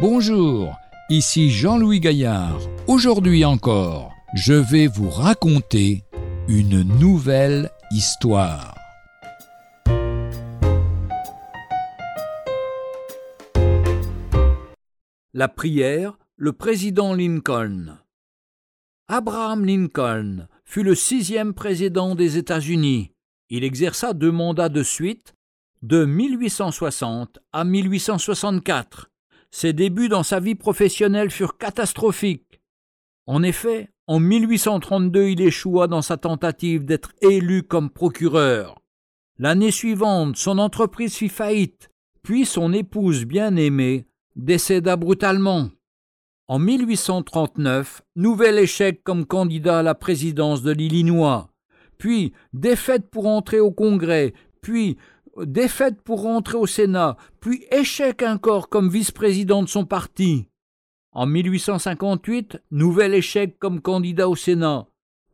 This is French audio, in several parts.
Bonjour, ici Jean-Louis Gaillard. Aujourd'hui encore, je vais vous raconter une nouvelle histoire. La prière, le président Lincoln. Abraham Lincoln fut le 6e président des États-Unis. Il exerça 2 mandats de suite de 1860 à 1864. Ses débuts dans sa vie professionnelle furent catastrophiques. En effet, en 1832, il échoua dans sa tentative d'être élu comme procureur. L'année suivante, son entreprise fit faillite, puis son épouse bien-aimée décéda brutalement. En 1839, nouvel échec comme candidat à la présidence de l'Illinois, puis défaite pour entrer au Congrès, puis défaite pour rentrer au Sénat, puis échec encore comme vice-président de son parti. En 1858, nouvel échec comme candidat au Sénat.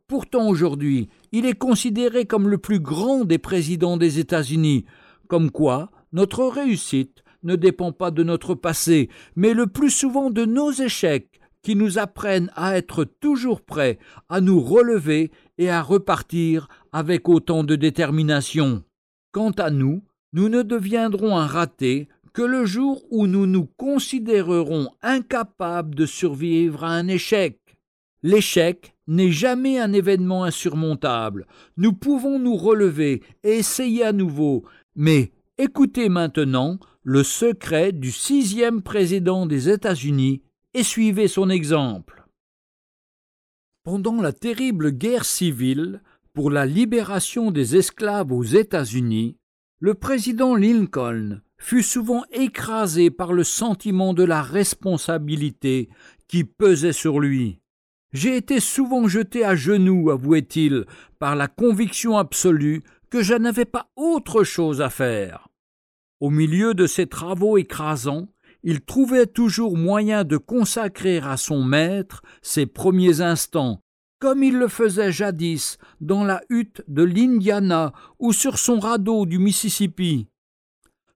Pourtant aujourd'hui, il est considéré comme le plus grand des présidents des États-Unis, comme quoi notre réussite ne dépend pas de notre passé, mais le plus souvent de nos échecs qui nous apprennent à être toujours prêts, à nous relever et à repartir avec autant de détermination. Quant à nous, nous ne deviendrons un raté que le jour où nous nous considérerons incapables de survivre à un échec. L'échec n'est jamais un événement insurmontable. Nous pouvons nous relever et essayer à nouveau. Mais écoutez maintenant le secret du 6e président des États-Unis et suivez son exemple. Pendant la terrible guerre civile, pour la libération des esclaves aux États-Unis, le président Lincoln fut souvent écrasé par le sentiment de la responsabilité qui pesait sur lui. « J'ai été souvent jeté à genoux, avouait-il, par la conviction absolue que je n'avais pas autre chose à faire. » Au milieu de ses travaux écrasants, il trouvait toujours moyen de consacrer à son maître ses premiers instants, comme il le faisait jadis dans la hutte de l'Indiana ou sur son radeau du Mississippi.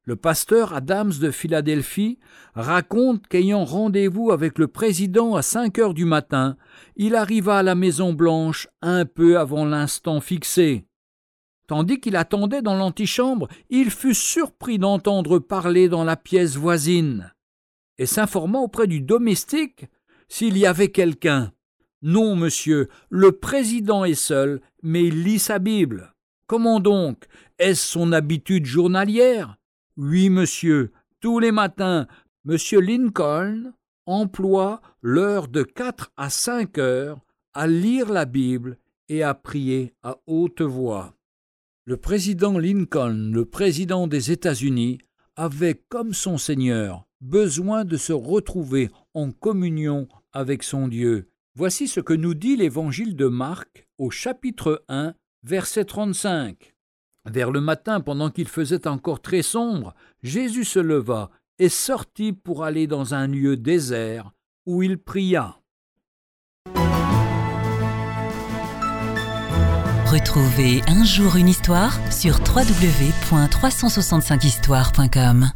Le pasteur Adams de Philadelphie raconte qu'ayant rendez-vous avec le président à 5 heures du matin, il arriva à la Maison Blanche un peu avant l'instant fixé. Tandis qu'il attendait dans l'antichambre, il fut surpris d'entendre parler dans la pièce voisine et s'informa auprès du domestique s'il y avait quelqu'un. « Non, monsieur, le président est seul, mais il lit sa Bible. »« Comment donc? Est-ce son habitude journalière ?»« Oui, monsieur, tous les matins, monsieur Lincoln emploie l'heure de 4 à 5 heures à lire la Bible et à prier à haute voix. » Le président Lincoln, le président des États-Unis, avait, comme son Seigneur, besoin de se retrouver en communion avec son Dieu. Voici ce que nous dit l'évangile de Marc au chapitre 1, verset 35. « Vers le matin, pendant qu'il faisait encore très sombre, Jésus se leva et sortit pour aller dans un lieu désert où il pria. » Retrouvez Un jour une histoire sur www.365histoire.com.